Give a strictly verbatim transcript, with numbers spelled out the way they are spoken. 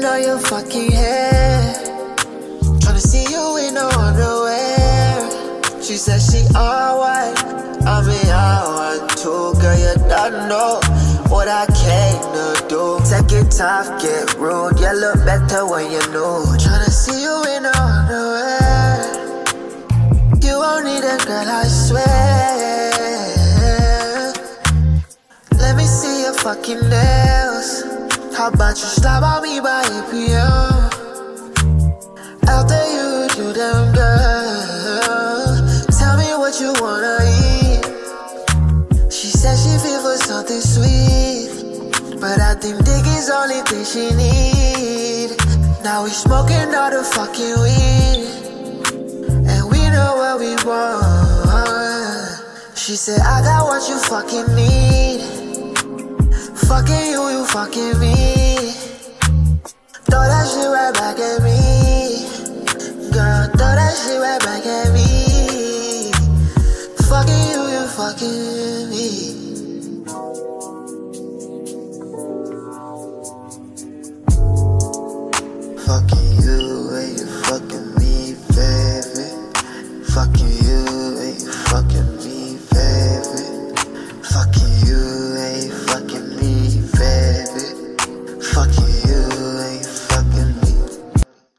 Pulling on your fucking hair, tryna see you in no underwear. She said she all white, I mean I want to. Girl, you don't know what I came to do. Take it tough, get rude, you look better when you know. Tryna see you in no underwear. You won't need a girl, I swear. Let me see your fucking nails. How about you stop on me by A P L? After you do them, girl, tell me what you wanna eat. She said she feel for something sweet, but I think dick is only thing she need. Now we smoking all the fucking weed, and we know what we want. She said, I got what you fucking need. Fucking you, you fucking me. Throw that shit right back at me. Girl, throw that shit right back at me. Fucking you, you fucking me. Fucking you and you fucking me, baby. Fucking you.